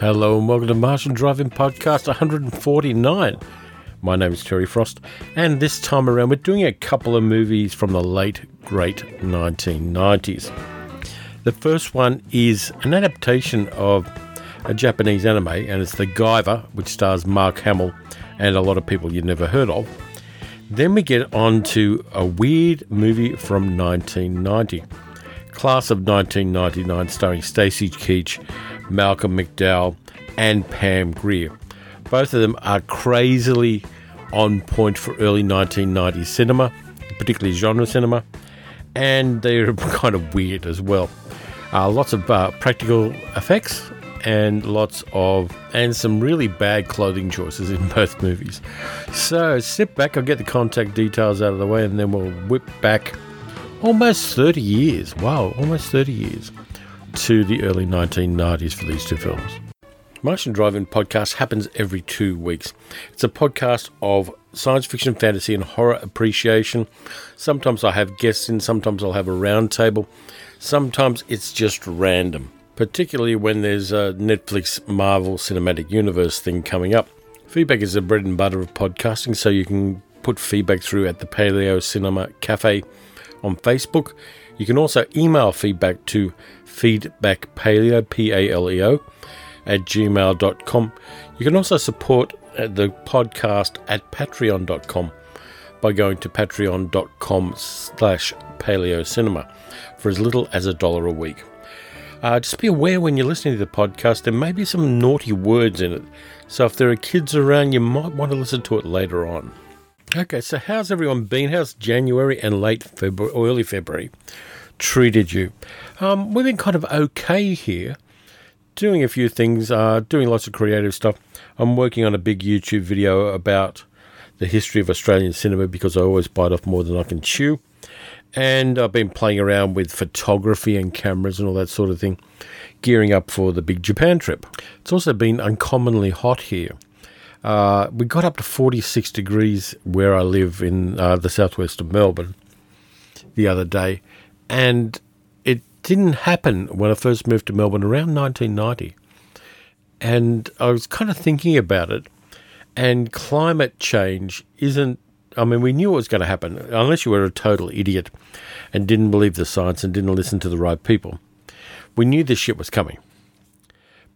Hello and welcome to Martian Drive-In Podcast 149. My name is Terry Frost, and this time around we're doing a couple of movies from the late, great 1990s. The first one is an adaptation of a Japanese anime, and it's The Guyver, which stars Mark Hamill and a lot of people you've never heard of. Then we get on to a weird movie from 1990. Class of 1999, starring Stacy Keach, Malcolm McDowell, and Pam Grier. Both of them are crazily on point for early 1990s cinema, particularly genre cinema, and they're kind of weird as well. Lots of practical effects and some really bad clothing choices in both movies. So sit back, I'll get the contact details out of the way, and then we'll whip back almost 30 years. Wow, almost 30 years to the early 1990s for these two films. Martian Drive-In Podcast happens every 2 weeks. It's a podcast of science fiction, fantasy, and horror appreciation. Sometimes I have guests in, sometimes I'll have a round table. Sometimes it's just random, particularly when there's a Netflix Marvel Cinematic Universe thing coming up. Feedback is the bread and butter of podcasting, so you can put feedback through at the Paleo Cinema Cafe on Facebook. You can also email feedback to feedbackpaleo, P-A-L-E-O, at gmail.com. You can also support the podcast at patreon.com by going to patreon.com/paleocinema for as little as $1 a week. Just be aware when you're listening to the podcast, there may be some naughty words in it. So if there are kids around, you might want to listen to it later on. Okay, so how's everyone been? How's January and late February, or early February, treated you? We've been kind of okay here, doing a few things, doing lots of creative stuff. I'm working on a big YouTube video about the history of Australian cinema because I always bite off more than I can chew. And I've been playing around with photography and cameras and all that sort of thing, gearing up for the big Japan trip. It's also been uncommonly hot here. We got up to 46 degrees where I live in the southwest of Melbourne the other day, and it didn't happen when I first moved to Melbourne around 1990. And I was kind of thinking about it, and climate change isn't, I mean, we knew it was going to happen, unless you were a total idiot and didn't believe the science and didn't listen to the right people. We knew this shit was coming.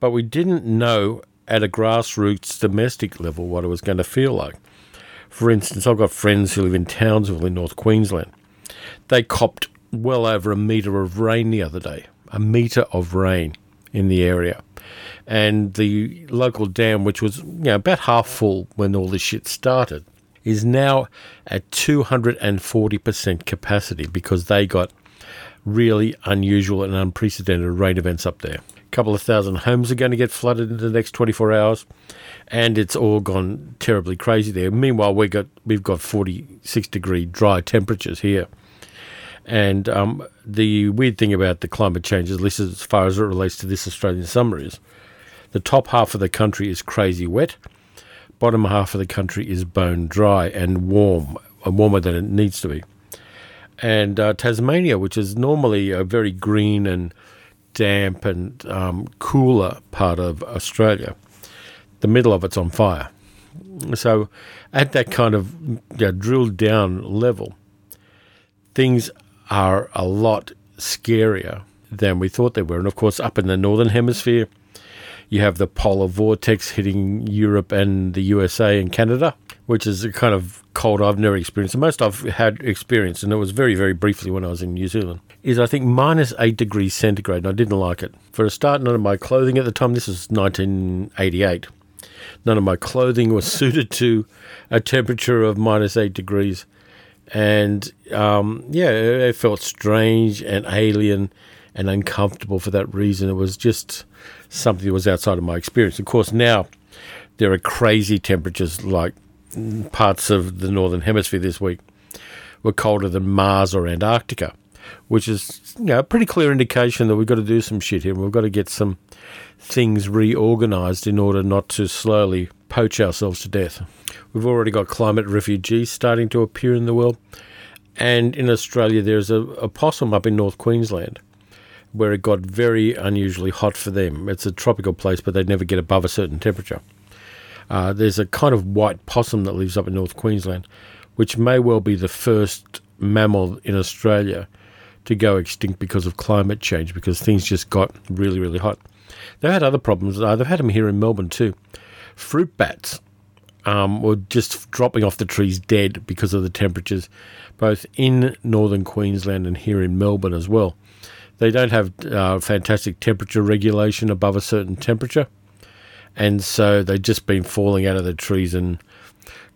But we didn't know at a grassroots domestic level what it was going to feel like. For instance, I've got friends who live in Townsville in North Queensland. They copped well over a metre of rain the other day, a metre of rain in the area. And the local dam, which was about half full when all this shit started, is now at 240% capacity because they got really unusual and unprecedented rain events up there. A couple of thousand homes are going to get flooded in the next 24 hours, and it's all gone terribly crazy there. Meanwhile, we've got 46-degree dry temperatures here. And the weird thing about the climate change, at least as far as it relates to this Australian summer, is the top half of the country is crazy wet. Bottom half of the country is bone dry and warm, warmer than it needs to be. And Tasmania, which is normally a very green and damp and cooler part of Australia, the middle of it's on fire. So at that kind of drilled down level, things are a lot scarier than we thought they were. And of course, up in the northern hemisphere, you have the polar vortex hitting Europe and the USA and Canada, which is a kind of cold I've never experienced. The most I've had experienced, and it was very, very briefly when I was in New Zealand, is I think minus 8 degrees centigrade, and I didn't like it. For a start, none of my clothing at the time, this was 1988, none of my clothing was suited to a temperature of minus 8 degrees. And, it felt strange and alien and uncomfortable for that reason. It was just something that was outside of my experience. Of course, now there are crazy temperatures, like parts of the northern hemisphere this week were colder than Mars or Antarctica, which is a pretty clear indication that we've got to do some shit here. We've got to get some things reorganised in order not to slowly poach ourselves to death. We've already got climate refugees starting to appear in the world. And in Australia, there's a possum up in North Queensland. where it got very unusually hot for them. It's a tropical place, but they never get above a certain temperature. There's a kind of white possum that lives up in North Queensland, which may well be the first mammal in Australia to go extinct because of climate change, because things just got really, really hot. They've had other problems. They've had them here in Melbourne too. Fruit bats were just dropping off the trees dead because of the temperatures, both in northern Queensland and here in Melbourne as well. They don't have fantastic temperature regulation above a certain temperature, and so they've just been falling out of the trees and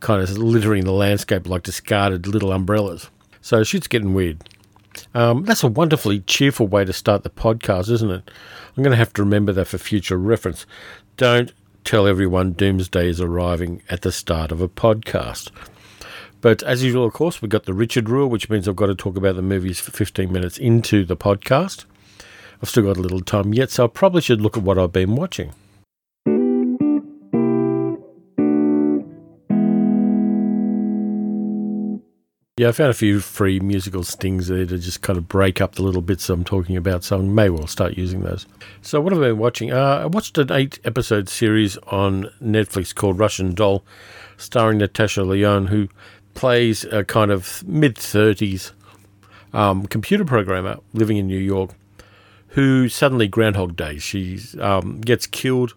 kind of littering the landscape like discarded little umbrellas. So shit's getting weird. That's a wonderfully cheerful way to start the podcast, isn't it? I'm going to have to remember that for future reference. Don't tell everyone doomsday is arriving at the start of a podcast. But as usual, of course, we've got the Richard rule, which means I've got to talk about the movies for 15 minutes into the podcast. I've still got a little time yet, so I probably should look at what I've been watching. Yeah, I found a few free musical stings there to just kind of break up the little bits I'm talking about, so I may well start using those. So what have I been watching? I watched an 8-episode series on Netflix called Russian Doll, starring Natasha Lyonne, who plays a kind of mid-30s computer programmer living in New York, who suddenly Groundhog Day. She gets killed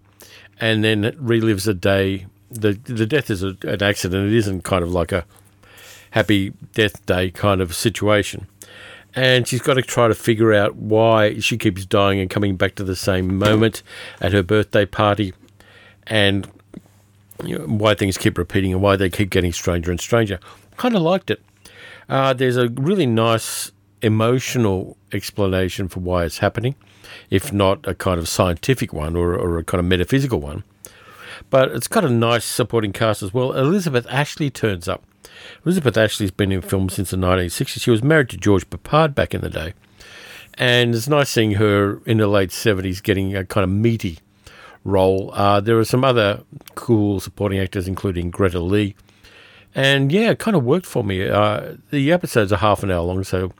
and then relives a day. The death is an accident. It isn't kind of like a happy death day kind of situation, and she's got to try to figure out why she keeps dying and coming back to the same moment at her birthday party, and you know, why things keep repeating and why they keep getting stranger and stranger. Kind of liked it. There's a really nice emotional explanation for why it's happening, if not a kind of scientific one or a kind of metaphysical one, but it's got a nice supporting cast as well. Elizabeth Ashley turns up. Elizabeth Ashley's been in film since the 1960s. She was married to George Papard back in the day, and it's nice seeing her in her late 70s getting a kind of meaty role. There are some other cool supporting actors, including Greta Lee, and yeah, it kind of worked for me. The episodes are half an hour long, so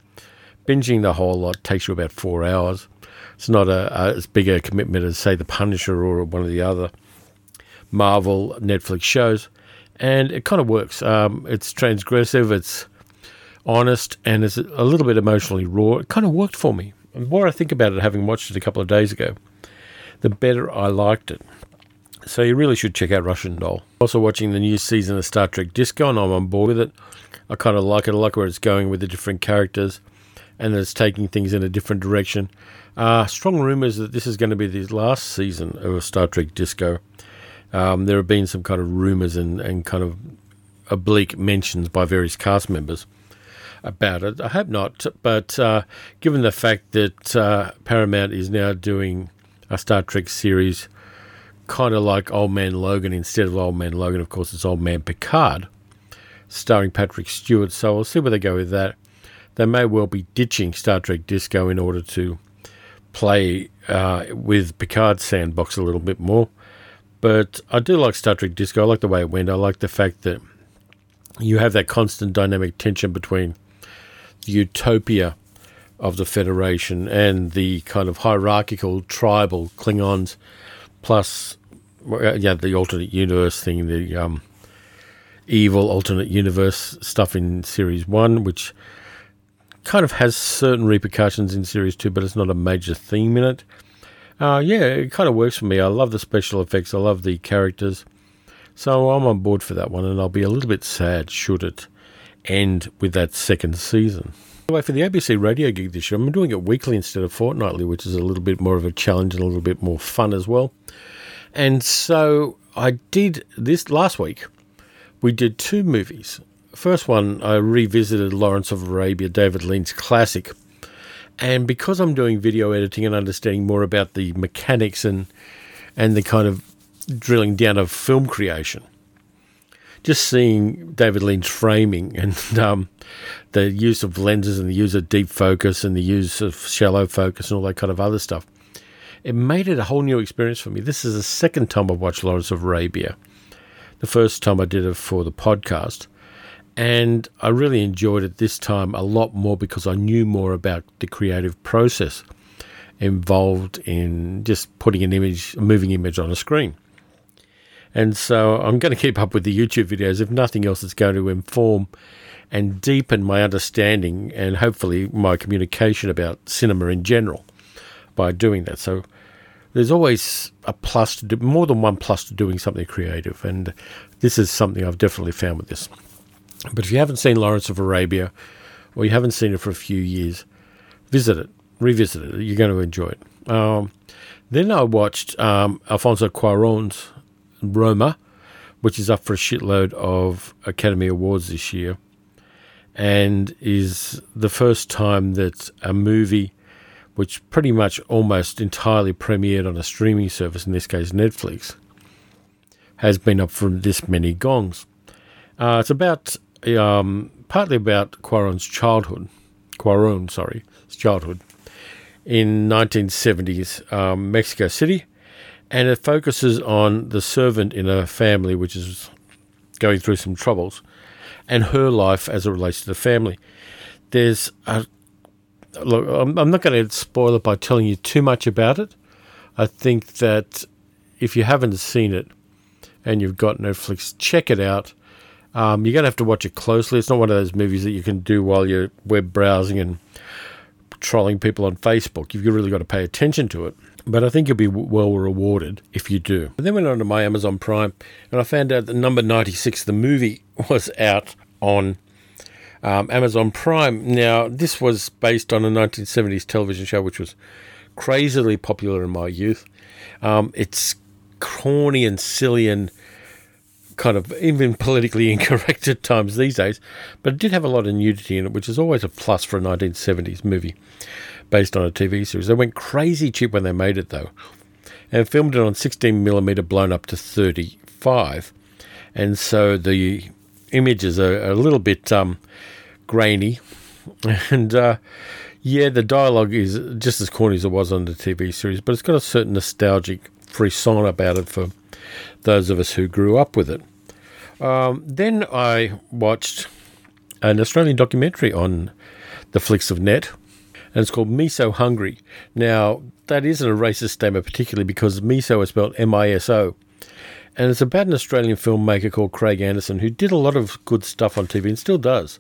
binging the whole lot takes you about 4 hours. It's not as big a commitment as, say, The Punisher or one of the other Marvel Netflix shows. And it kind of works. It's transgressive, it's honest, and it's a little bit emotionally raw. It kind of worked for me. The more I think about it, having watched it a couple of days ago, the better I liked it. So you really should check out Russian Doll. Also watching the new season of Star Trek Disco, and I'm on board with it. I kind of like it. I like where it's going with the different characters, and that it's taking things in a different direction. Strong rumours that this is going to be the last season of Star Trek Disco. There have been some kind of rumours and kind of oblique mentions by various cast members about it. I hope not, but given the fact that Paramount is now doing a Star Trek series kind of like Old Man Logan. Instead of Old Man Logan, of course, it's Old Man Picard, starring Patrick Stewart, so we'll see where they go with that. They may well be ditching Star Trek Disco in order to play with Picard's sandbox a little bit more. But I do like Star Trek Disco. I like the way it went. I like the fact that you have that constant dynamic tension between the utopia of the Federation and the kind of hierarchical tribal Klingons, plus the alternate universe thing, the evil alternate universe stuff in Series 1, which kind of has certain repercussions in Series 2, but it's not a major theme in it. It kind of works for me. I love the special effects. I love the characters. So I'm on board for that one, and I'll be a little bit sad should it end with that second season. Anyway, for the ABC radio gig this year, I'm doing it weekly instead of fortnightly, which is a little bit more of a challenge and a little bit more fun as well. And so I did this last week. We did two movies. First one, I revisited Lawrence of Arabia, David Lean's classic. And because I'm doing video editing and understanding more about the mechanics and the kind of drilling down of film creation, just seeing David Lean's framing and the use of lenses and the use of deep focus and the use of shallow focus and all that kind of other stuff, it made it a whole new experience for me. This is the second time I've watched Lawrence of Arabia. The first time I did it for the podcast. And I really enjoyed it this time a lot more because I knew more about the creative process involved in just putting an image, a moving image on a screen. And so I'm going to keep up with the YouTube videos. If nothing else, it's going to inform and deepen my understanding and hopefully my communication about cinema in general by doing that. So there's always a plus to do, more than one plus to doing something creative. And this is something I've definitely found with this. But if you haven't seen Lawrence of Arabia, or you haven't seen it for a few years, visit it, revisit it. You're going to enjoy it. Then I watched Alfonso Cuaron's Roma, which is up for a shitload of Academy Awards this year, and is the first time that a movie which pretty much almost entirely premiered on a streaming service, in this case Netflix, has been up for this many gongs. It's about partly about Cuaron's childhood. His childhood in 1970s Mexico City, and it focuses on the servant in a family which is going through some troubles, and her life as it relates to the family. There's a look. I'm not going to spoil it by telling you too much about it. I think that if you haven't seen it and you've got Netflix, check it out. You're going to have to watch it closely. It's not one of those movies that you can do while you're web browsing and trolling people on Facebook. You've really got to pay attention to it. But I think you'll be well rewarded if you do. I then went on to my Amazon Prime, and I found out that number 96, the movie, was out on Amazon Prime. Now, this was based on a 1970s television show, which was crazily popular in my youth. It's corny and silly and kind of even politically incorrect at times these days, but it did have a lot of nudity in it, which is always a plus for a 1970s movie based on a TV series. They went crazy cheap when they made it, though, and filmed it on 16mm blown up to 35, and so the images are a little bit grainy, and the dialogue is just as corny as it was on the TV series, but it's got a certain nostalgic frisson about it for those of us who grew up with it. Then I watched an Australian documentary on the flicks of net, and it's called Miso Hungry. Now, that isn't a racist statement particularly, because miso is spelled M-I-S-O, and it's about an Australian filmmaker called Craig Anderson, who did a lot of good stuff on TV and still does.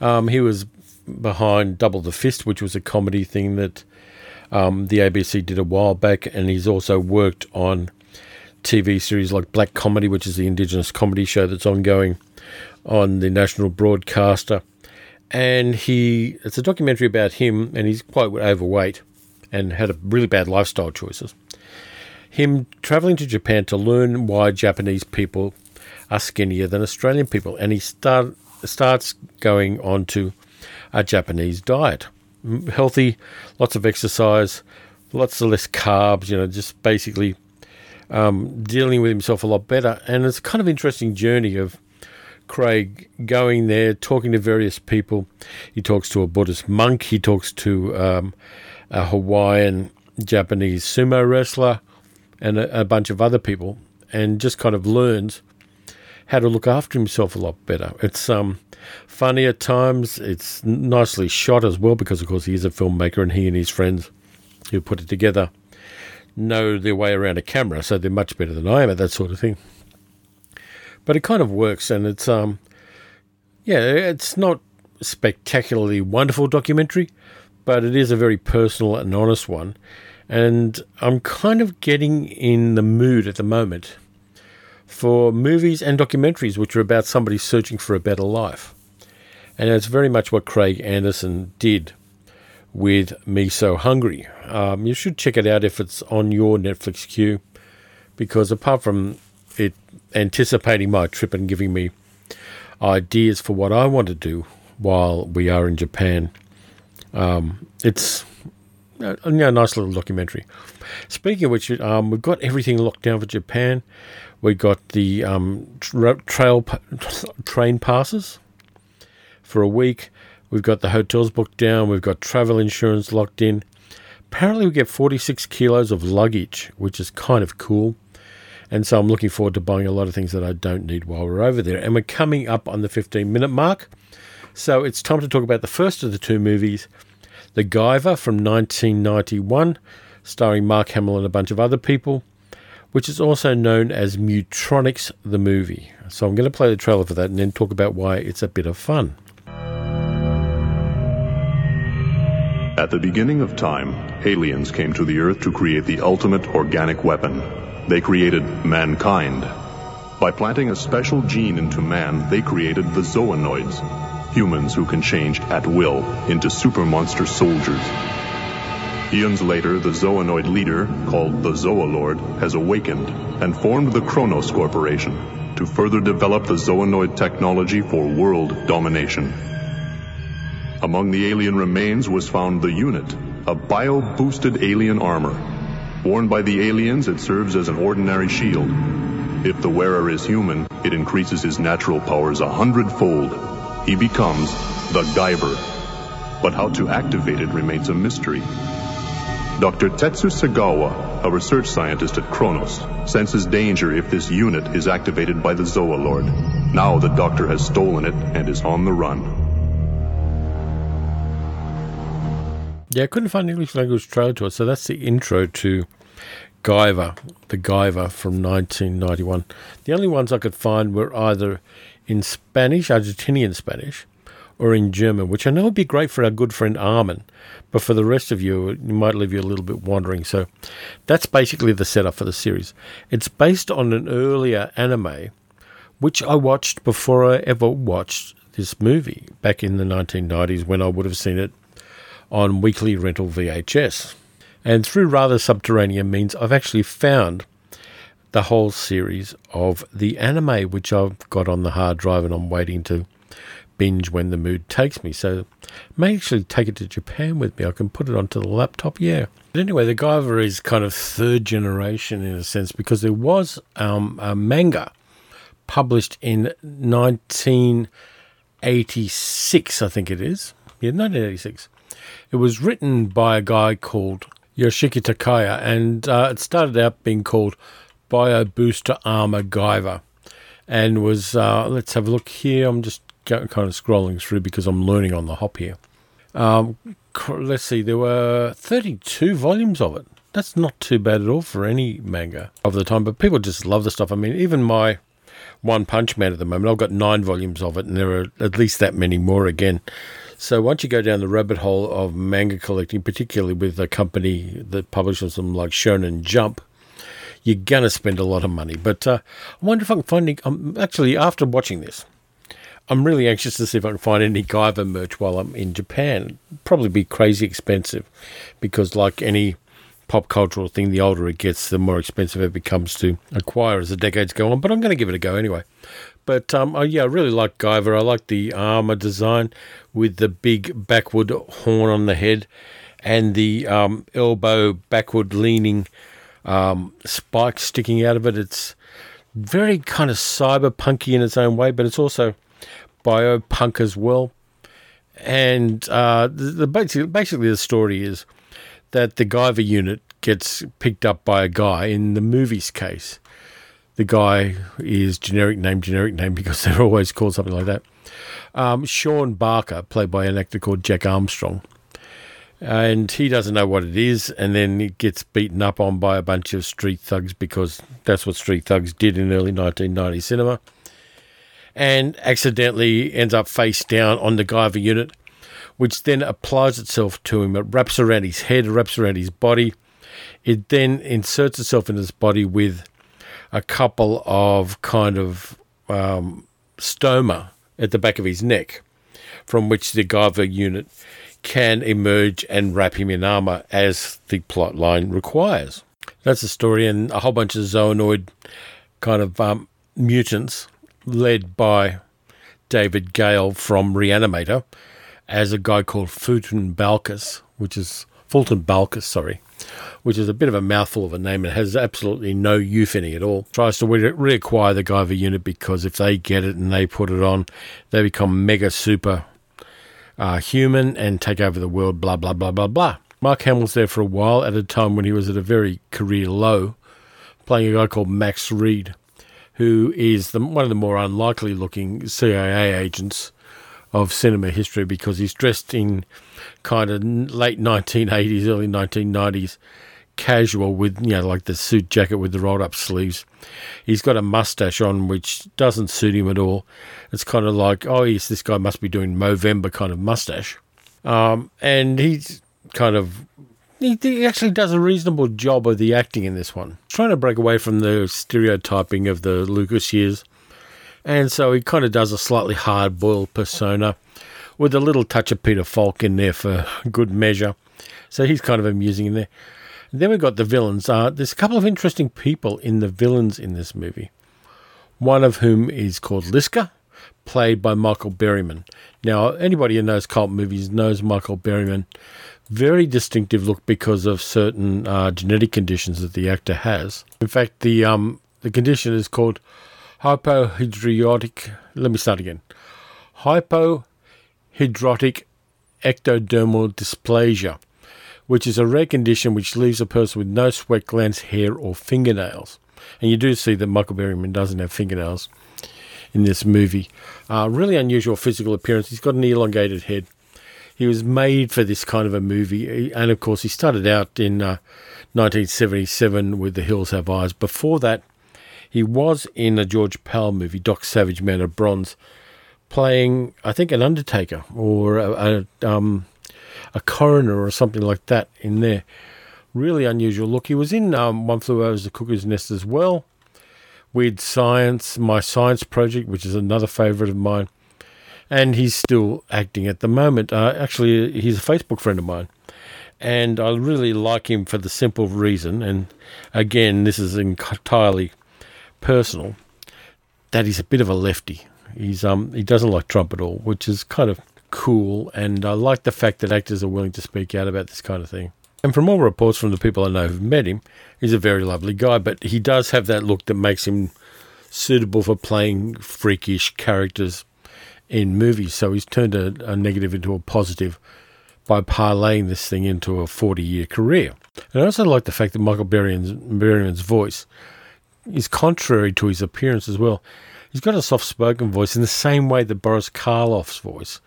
He was behind Double the Fist, which was a comedy thing that the ABC did a while back, and he's also worked on TV series like Black Comedy, which is the Indigenous comedy show that's ongoing on the national broadcaster. And it's a documentary about him, and he's quite overweight and had a really bad lifestyle choices. Him travelling to Japan to learn why Japanese people are skinnier than Australian people, and he starts going on to a Japanese diet. Healthy, lots of exercise, lots of less carbs, just basically dealing with himself a lot better. And it's a kind of interesting journey of Craig going there, talking to various people. He talks to a Buddhist monk, he talks to a Hawaiian Japanese sumo wrestler, and a bunch of other people, and just kind of learns how to look after himself a lot better. It's funny at times. It's nicely shot as well, because of course he is a filmmaker, and he and his friends who put it together know their way around a camera, so they're much better than I am at that sort of thing. But it kind of works, and it's it's not spectacularly wonderful documentary, but it is a very personal and honest one. And I'm kind of getting in the mood at the moment for movies and documentaries which are about somebody searching for a better life. And that's very much what Craig Anderson did with Miso Hungry. You should check it out if it's on your Netflix queue, because apart from it anticipating my trip and giving me ideas for what I want to do while we are in Japan, it's a nice little documentary. Speaking of which, we've got everything locked down for Japan. We've got the train passes for a week. We've got the hotels booked down. We've got travel insurance locked in. Apparently we get 46 kilos of luggage, which is kind of cool. And so I'm looking forward to buying a lot of things that I don't need while we're over there. And we're coming up on the 15-minute mark. So it's time to talk about the first of the two movies The Guyver from 1991, starring Mark Hamill and a bunch of other people, which is also known as Mutronics the Movie. So I'm going to play the trailer for that and then talk about why it's a bit of fun. At the beginning of time, aliens came to the Earth to create the ultimate organic weapon. They created mankind. By planting a special gene into man, they created the zoonoids, humans who can change at will into super monster soldiers. Eons later, the zoonoid leader, called the Zoolord, has awakened and formed the Kronos Corporation to further develop the zoonoid technology for world domination. Among the alien remains was found the unit, a bio-boosted alien armor. Worn by the aliens, it serves as an ordinary shield. If the wearer is human, it increases his natural powers 100-fold. He becomes the Guyver. But how to activate it remains a mystery. Dr. Tetsu Sagawa, a research scientist at Kronos, senses danger if this unit is activated by the Zoolord. Now the doctor has stolen it and is on the run. Yeah, I couldn't find English language trailer to it, so that's the intro to Guyver, The Guyver from 1991. The only ones I could find were either in Spanish, Argentinian Spanish, or in German, which I know would be great for our good friend Armin, but for the rest of you, it might leave you a little bit wandering. So that's basically the setup for the series. It's based on an earlier anime, which I watched before I ever watched this movie, back in the 1990s when I would have seen it on weekly rental VHS. And through rather subterranean means, I've actually found the whole series of the anime, which I've got on the hard drive and I'm waiting to binge when the mood takes me. So I may actually take it to Japan with me. I can put it onto the laptop, yeah. But anyway, the Guyver is kind of third generation in a sense, because there was a manga published in 1986, I think it is. Yeah, 1986. It was written by a guy called Yoshiki Takaya, and it started out being called Bio Booster Armour Giver, and was, let's have a look here. I'm just kind of scrolling through because I'm learning on the hop here. Let's see, there were 32 volumes of it. That's not too bad at all for any manga of the time, but people just love the stuff. I mean, even my One Punch Man at the moment, I've got 9 volumes of it, and there are at least that many more again. So once you go down the rabbit hole of manga collecting, particularly with a company that publishes them like Shonen Jump, you're going to spend a lot of money. But I wonder if I can find any... actually, after watching this, I'm really anxious to see if I can find any Guyver merch while I'm in Japan. It'd probably be crazy expensive because, like any pop cultural thing, the older it gets, the more expensive it becomes to acquire as the decades go on. But I'm going to give it a go anyway. But, I really like Guyver. I like the armour design with the big backward horn on the head and the elbow backward-leaning spikes sticking out of it. It's very kind of cyberpunky in its own way, but it's also biopunk as well. And basically the story is that the Guyver unit gets picked up by a guy. In the movie's case, the guy is generic name, because they're always called something like that. Sean Barker, played by an actor called Jack Armstrong. And he doesn't know what it is, and then he gets beaten up on by a bunch of street thugs, because that's what street thugs did in early 1990 cinema. And accidentally ends up face down on the Guyver unit, which then applies itself to him. It wraps around his head, wraps around his body. It then inserts itself in his body with a couple of kind of stoma at the back of his neck, from which the Guyver unit can emerge and wrap him in armour as the plot line requires. That's the story, and a whole bunch of zoonoid kind of mutants, led by David Gale from Reanimator, as a guy called Fulton Balkus, which is a bit of a mouthful of a name and has absolutely no euphony at all. Tries to reacquire the Guyver unit, because if they get it and they put it on, they become mega super human and take over the world, blah, blah, blah, blah, blah. Mark Hamill's there for a while, at a time when he was at a very career low, playing a guy called Max Reed, who is one of the more unlikely-looking CIA agents of cinema history, because he's dressed in kind of late 1980s, early 1990s casual with, you know, like the suit jacket with the rolled up sleeves. He's got a mustache on which doesn't suit him at all. It's kind of like, oh yes, this guy must be doing Movember kind of mustache. And he's kind of, he actually does a reasonable job of the acting in this one, trying to break away from the stereotyping of the Lucas years. And so he kind of does a slightly hard-boiled persona with a little touch of Peter Falk in there for good measure. So he's kind of amusing in there. And then we've got the villains. There's a couple of interesting people in the villains in this movie, one of whom is called Liska, played by Michael Berryman. Now, anybody who knows cult movies knows Michael Berryman. Very distinctive look because of certain genetic conditions that the actor has. In fact, the condition is called hypohidrotic ectodermal dysplasia, which is a rare condition which leaves a person with no sweat glands, hair or fingernails. And you do see that Michael Berryman doesn't have fingernails in this movie. Really unusual physical appearance. He's got an elongated head. He was made for this kind of a movie. And, of course, he started out in 1977 with The Hills Have Eyes. Before that, he was in a George Powell movie, Doc Savage, Man of Bronze, playing, I think, an undertaker or a coroner or something like that in there. Really unusual look. He was in One Flew Over the Cuckoo's Nest as well, Weird Science, My Science Project, which is another favourite of mine. And he's still acting at the moment. Actually, he's a Facebook friend of mine. And I really like him for the simple reason, and again, this is entirely personal, that he's a bit of a lefty. He's he doesn't like Trump at all, which is kind of cool. And I like the fact that actors are willing to speak out about this kind of thing. And from all reports from the people I know who've met him, he's a very lovely guy, but he does have that look that makes him suitable for playing freakish characters in movies. So he's turned a negative into a positive by parlaying this thing into a 40-year career. And I also like the fact that Michael Berryman's voice is contrary to his appearance as well. He's got a soft-spoken voice in the same way that Boris Karloff's voice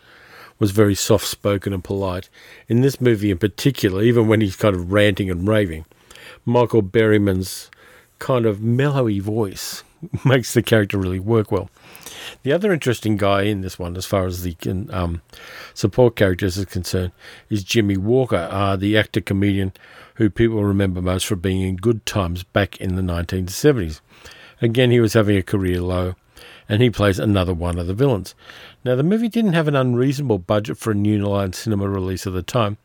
was very soft-spoken and polite. In this movie in particular, even when he's kind of ranting and raving, Michael Berryman's kind of mellowy voice makes the character really work well. The other interesting guy in this one, as far as the support characters are concerned, is Jimmy Walker, the actor-comedian who people remember most for being in Good Times back in the 1970s. Again, he was having a career low, and he plays another one of the villains. Now, the movie didn't have an unreasonable budget for a New Line Cinema release at the time.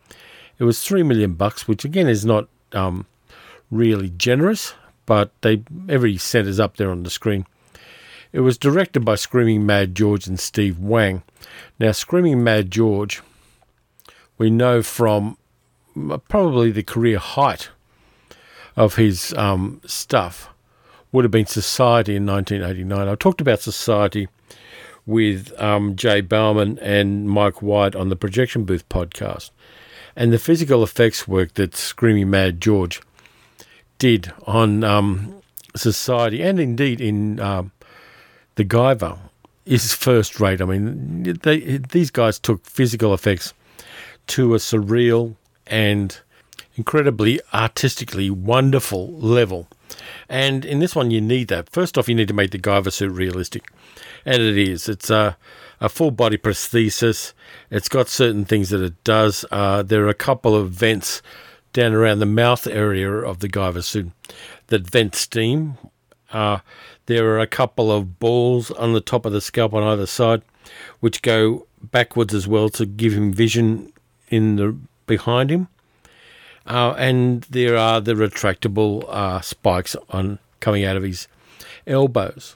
It was $3 million, which again is not really generous, but every cent is up there on the screen. It was directed by Screaming Mad George and Steve Wang. Now, Screaming Mad George, we know from probably the career height of his stuff, would have been Society in 1989. I talked about Society with Jay Bauman and Mike White on the Projection Booth podcast, and the physical effects work that Screaming Mad George did on Society, and indeed in The Guyver, is first rate. I mean, these guys took physical effects to a surreal and incredibly artistically wonderful level. And in this one, you need that. First off, you need to make the Guyver suit realistic. And it is. It's a full-body prosthesis. It's got certain things that it does. There are a couple of vents down around the mouth area of the Guyver suit that vent steam. There are a couple of balls on the top of the scalp on either side, which go backwards as well to give him vision in the behind him. And there are the retractable spikes on coming out of his elbows.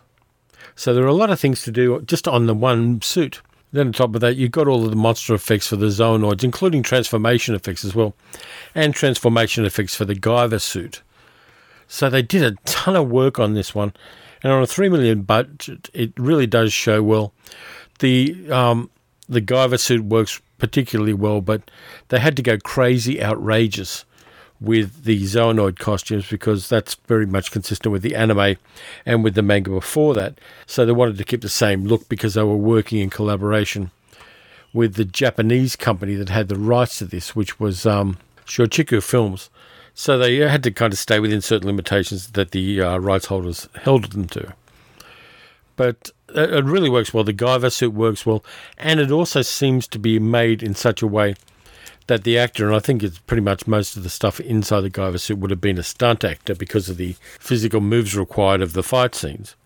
So there are a lot of things to do just on the one suit. Then on top of that, you've got all of the monster effects for the zoonoids, including transformation effects as well, and transformation effects for the Guyver suit. So they did a ton of work on this one. And on a $3 million budget, it really does show well. The Guyver suit works particularly well, but they had to go crazy outrageous with the zoonoid costumes because that's very much consistent with the anime and with the manga before that. So they wanted to keep the same look because they were working in collaboration with the Japanese company that had the rights to this, which was Shochiku Films. So they had to kind of stay within certain limitations that the rights holders held them to. But it really works well. The Guyver suit works well. And it also seems to be made in such a way that the actor, and I think it's pretty much most of the stuff inside the Guyver suit would have been a stunt actor because of the physical moves required of the fight scenes.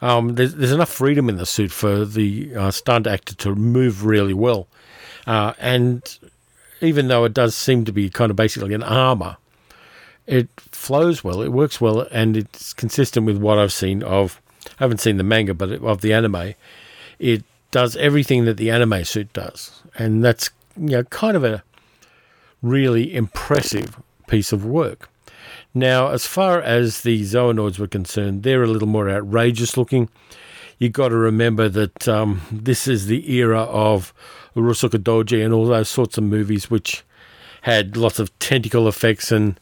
There's enough freedom in the suit for the stunt actor to move really well. And even though it does seem to be kind of basically an armour, it flows well, it works well, and it's consistent with what I've seen of, I haven't seen the manga, but of the anime. It does everything that the anime suit does, and that's, you know, kind of a really impressive piece of work. Now, as far as the Zoanoids were concerned, they're a little more outrageous looking. You've got to remember that this is the era of Urosuka Doji and all those sorts of movies which had lots of tentacle effects and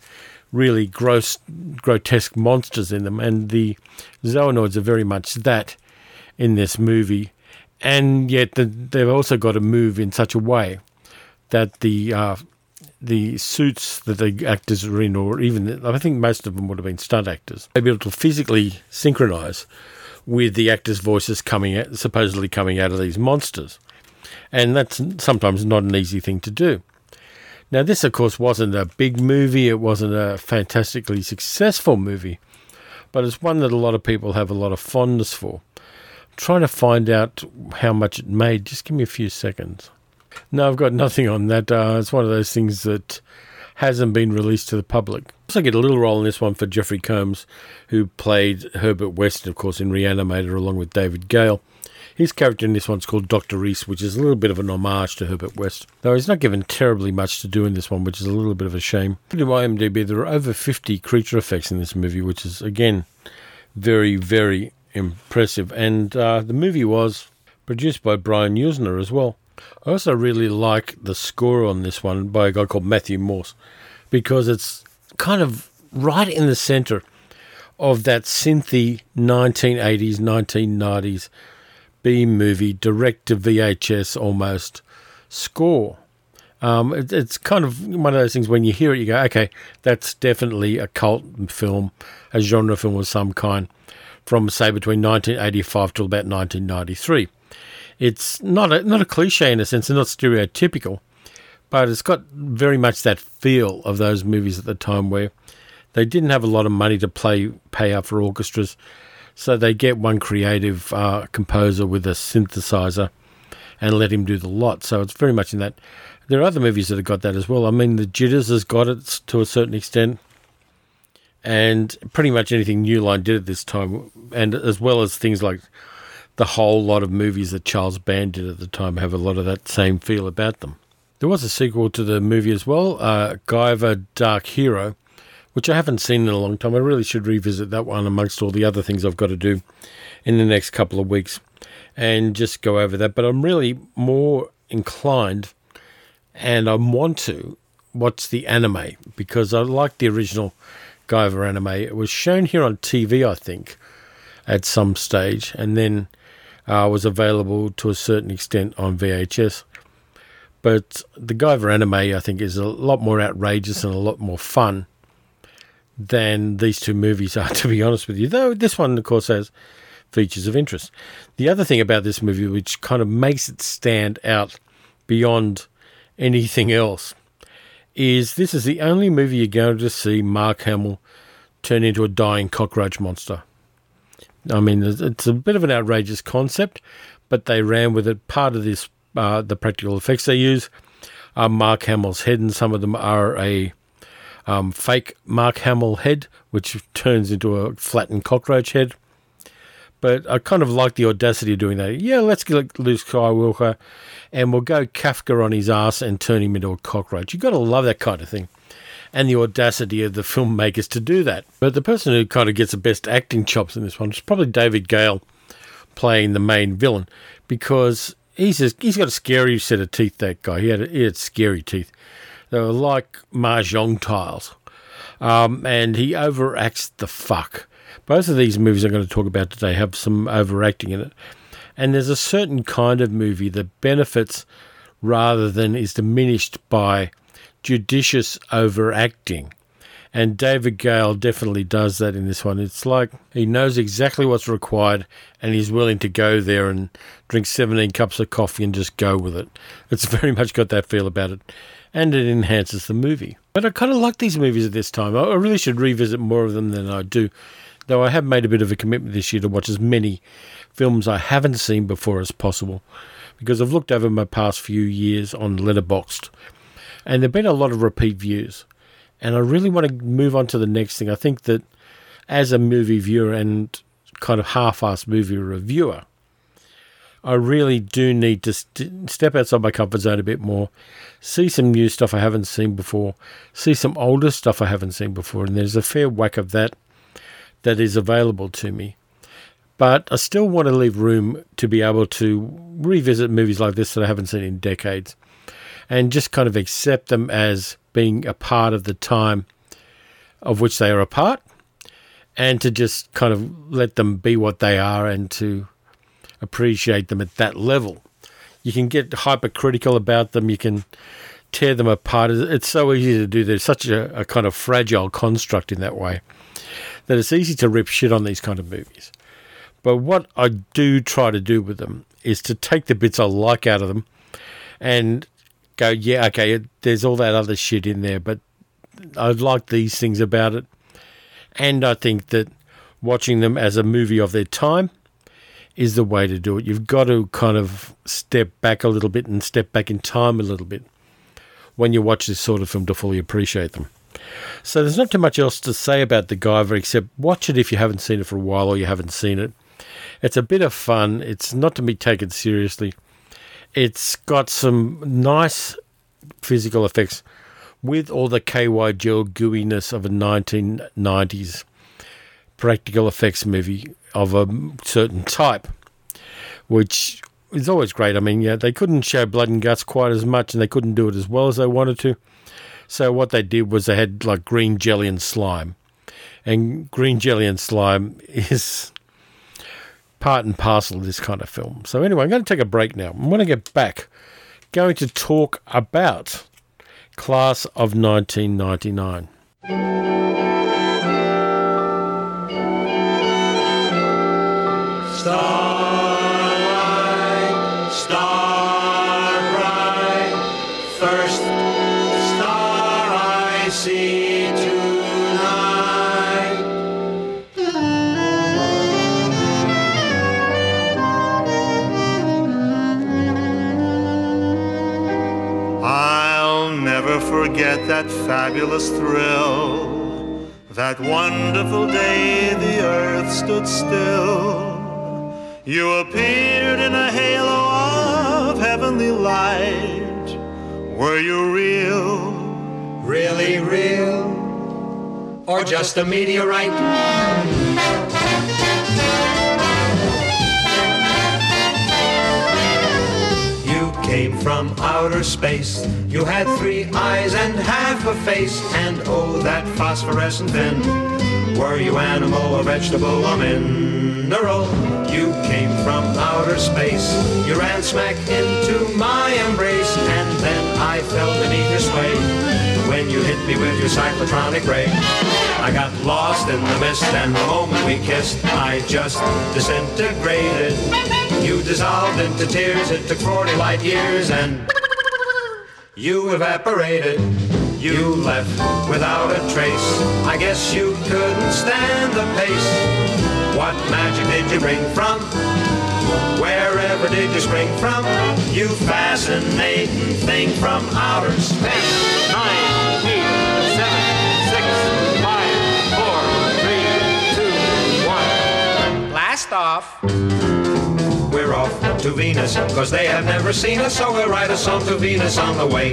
really gross, grotesque monsters in them, and the Zoanoids are very much that in this movie. And yet they've also got to move in such a way that the suits that the actors are in, or even, I think most of them would have been stunt actors, they'd be able to physically synchronise with the actors' voices coming out, supposedly coming out of these monsters. And that's sometimes not an easy thing to do. Now, this, of course, wasn't a big movie. It wasn't a fantastically successful movie, but it's one that a lot of people have a lot of fondness for. I'm trying to find out how much it made. Just give me a few seconds. No, I've got nothing on that. It's one of those things that hasn't been released to the public. I also get a little role in this one for Jeffrey Combs, who played Herbert West, of course, in Reanimator, along with David Gale. His character in this one's called Dr. Reese, which is a little bit of an homage to Herbert West, though he's not given terribly much to do in this one, which is a little bit of a shame. In IMDb, there are over 50 creature effects in this movie, which is, again, very, very impressive. And the movie was produced by Brian Usner as well. I also really like the score on this one by a guy called Matthew Morse, because it's kind of right in the centre of that synthy 1980s, 1990s, B-movie, direct-to-VHS almost, score. It's kind of one of those things when you hear it, you go, okay, that's definitely a cult film, a genre film of some kind, from, say, between 1985 till about 1993. It's not a cliche in a sense, it's not stereotypical, but it's got very much that feel of those movies at the time where they didn't have a lot of money to pay up for orchestras, so they get one creative composer with a synthesizer and let him do the lot. So it's very much in that. There are other movies that have got that as well. I mean, The Jitters has got it to a certain extent. And pretty much anything New Line did at this time, and as well as things like the whole lot of movies that Charles Band did at the time have a lot of that same feel about them. There was a sequel to the movie as well, Guyver Dark Hero, which I haven't seen in a long time. I really should revisit that one amongst all the other things I've got to do in the next couple of weeks and just go over that. But I'm really more inclined, and I want to watch the anime, because I like the original Guyver anime. It was shown here on TV, I think, at some stage, and then was available to a certain extent on VHS. But the Guyver anime, I think, is a lot more outrageous and a lot more fun than these two movies are, to be honest with you, though this one, of course, has features of interest. The other thing about this movie, which kind of makes it stand out beyond anything else, is this is the only movie you're going to see Mark Hamill turn into a dying cockroach monster. I mean, it's a bit of an outrageous concept, but they ran with it. Part of this, the practical effects they use are Mark Hamill's head, and some of them are a fake Mark Hamill head, which turns into a flattened cockroach head. But I kind of like the audacity of doing that. Yeah, let's get Luke Skywalker and we'll go Kafka on his ass and turn him into a cockroach. You've got to love that kind of thing, and the audacity of the filmmakers to do that. But the person who kind of gets the best acting chops in this one is probably David Gale, playing the main villain, because he's got a scary set of teeth, that guy. He had scary teeth. They were like mahjong tiles, and he overacts the fuck. Both of these movies I'm going to talk about today have some overacting in it, and there's a certain kind of movie that benefits rather than is diminished by judicious overacting. And David Gale definitely does that in this one. It's like he knows exactly what's required and he's willing to go there and drink 17 cups of coffee and just go with it. It's very much got that feel about it. And it enhances the movie. But I kind of like these movies at this time. I really should revisit more of them than I do. Though I have made a bit of a commitment this year to watch as many films I haven't seen before as possible. Because I've looked over my past few years on Letterboxd. And there have been a lot of repeat views. And I really want to move on to the next thing. I think that as a movie viewer and kind of half-assed movie reviewer, I really do need to step outside my comfort zone a bit more, see some new stuff I haven't seen before, see some older stuff I haven't seen before, and there's a fair whack of that is available to me. But I still want to leave room to be able to revisit movies like this that I haven't seen in decades and just kind of accept them as being a part of the time of which they are a part, and to just kind of let them be what they are and to appreciate them at that level. You can get hypercritical about them. You can tear them apart. It's so easy to do. There's such a kind of fragile construct in that way that it's easy to rip shit on these kind of movies. But what I do try to do with them is to take the bits I like out of them and go, yeah, okay, there's all that other shit in there, but I like these things about it. And I think that watching them as a movie of their time is the way to do it. You've got to kind of step back a little bit and step back in time a little bit when you watch this sort of film to fully appreciate them. So there's not too much else to say about The Guyver except watch it if you haven't seen it for a while or you haven't seen it. It's a bit of fun. It's not to be taken seriously. It's got some nice physical effects with all the KY gel gooiness of a 1990s practical effects movie of a certain type, which is always great. I mean, yeah, they couldn't show blood and guts quite as much and they couldn't do it as well as they wanted to. So what they did was they had like green jelly and slime. And green jelly and slime is part and parcel of this kind of film. So anyway, I'm going to take a break now. When I get back, I'm going to talk about Class of 1999. Starlight, star bright, first star I see tonight. I'll never forget that fabulous thrill, that wonderful day the earth stood still. You appeared in a halo of heavenly light. Were you real, really real, or just a meteorite? Came from outer space. You had three eyes and half a face, and oh, that phosphorescent fin. Were you animal or vegetable or mineral? You came from outer space. You ran smack into my embrace, and then I fell beneath your sway. When you hit me with your cyclotronic ray, I got lost in the mist, and the moment we kissed, I just disintegrated. You dissolved into tears, it took 40 light years and you evaporated. You left without a trace. I guess you couldn't stand the pace. What magic did you bring from? Wherever did you spring from? You fascinating thing from outer space. 9, 8, 7, 6, 5, 4, 3, 2, 1. Blast off. We're off to Venus, cause they have never seen us, so we'll write a song to Venus on the way.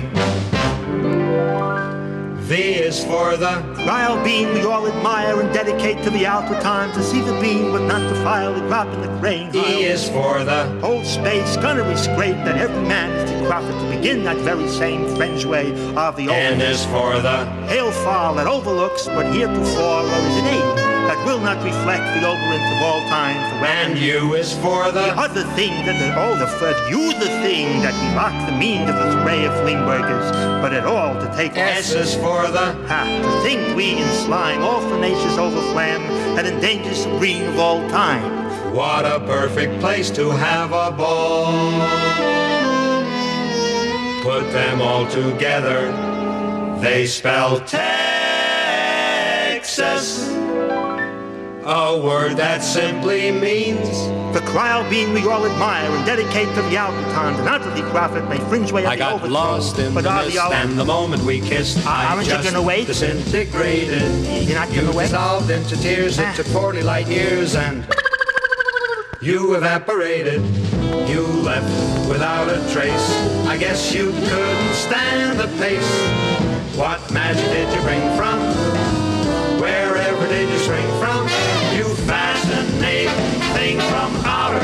V is for the cryo beam we all admire and dedicate to the outward time, to see the beam but not to file the drop in the crane. E is for the whole space gunnery scrape that every man is to profit to begin that very same French way of the old. N is for the hail fall that overlooks but heretofore, what is it, that will not reflect the opulence of all time. For and you is for the other thing that you the thing that mock the means of this ray of fling workers, but at all to take S is for the to think we in slime all fallacious over flam and endanger supreme of all time. What a perfect place to have a ball. Put them all together, they spell Texas. A word that simply means the crowd being we all admire and dedicate to the Albertons, and not to the prophet may fringe way at the overthrow. I got lost in the mist, and the moment we kissed, I just disintegrated. You're not gonna wait? Dissolved into tears, into 40 light years, and you evaporated. You left without a trace. I guess you couldn't stand the pace. What magic did you bring from? Wherever did you shrink from? You fascinating thing from outer.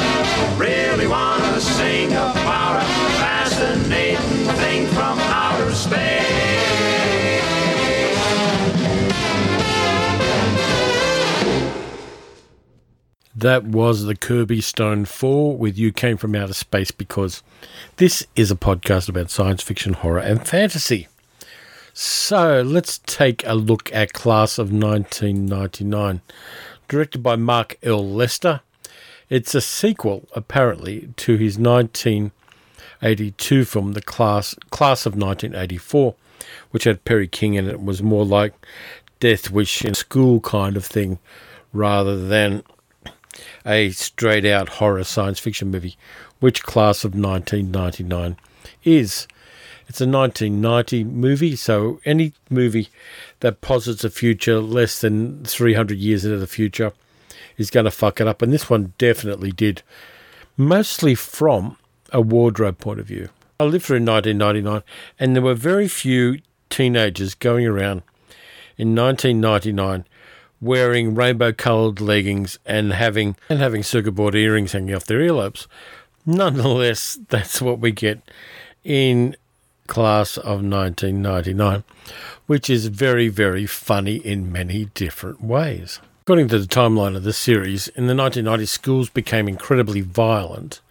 Really wanna sing about a fascinating thing from outer space. That was the Kirby Stone 4 with You Came From Outer Space, because this is a podcast about science fiction, horror and fantasy. So let's take a look at Class of 1999, directed by Mark L. Lester. It's a sequel, apparently, to his 1982 film, The Class of 1984, which had Perry King in it. Was more like Death Wish in school kind of thing, rather than a straight-out horror science fiction movie, which Class of 1999 is. It's a 1990 movie, so any movie that posits a future less than 300 years into the future is going to fuck it up, and this one definitely did, mostly from a wardrobe point of view. I lived through 1999, and there were very few teenagers going around in 1999 wearing rainbow-coloured leggings and having circuit board earrings hanging off their earlobes. Nonetheless, that's what we get in Class of 1999, which is very, very funny in many different ways. According to the timeline of the series, in the 1990s, schools became incredibly violent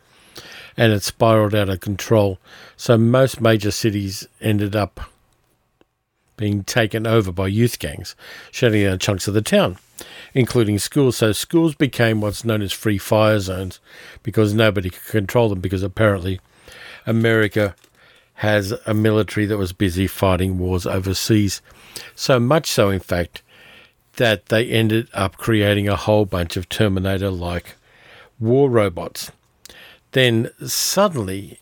and it spiralled out of control, so most major cities ended up being taken over by youth gangs, shutting down chunks of the town, including schools. So schools became what's known as free fire zones because nobody could control them, because apparently America has a military that was busy fighting wars overseas. So much so, in fact, that they ended up creating a whole bunch of Terminator-like war robots. Then suddenly,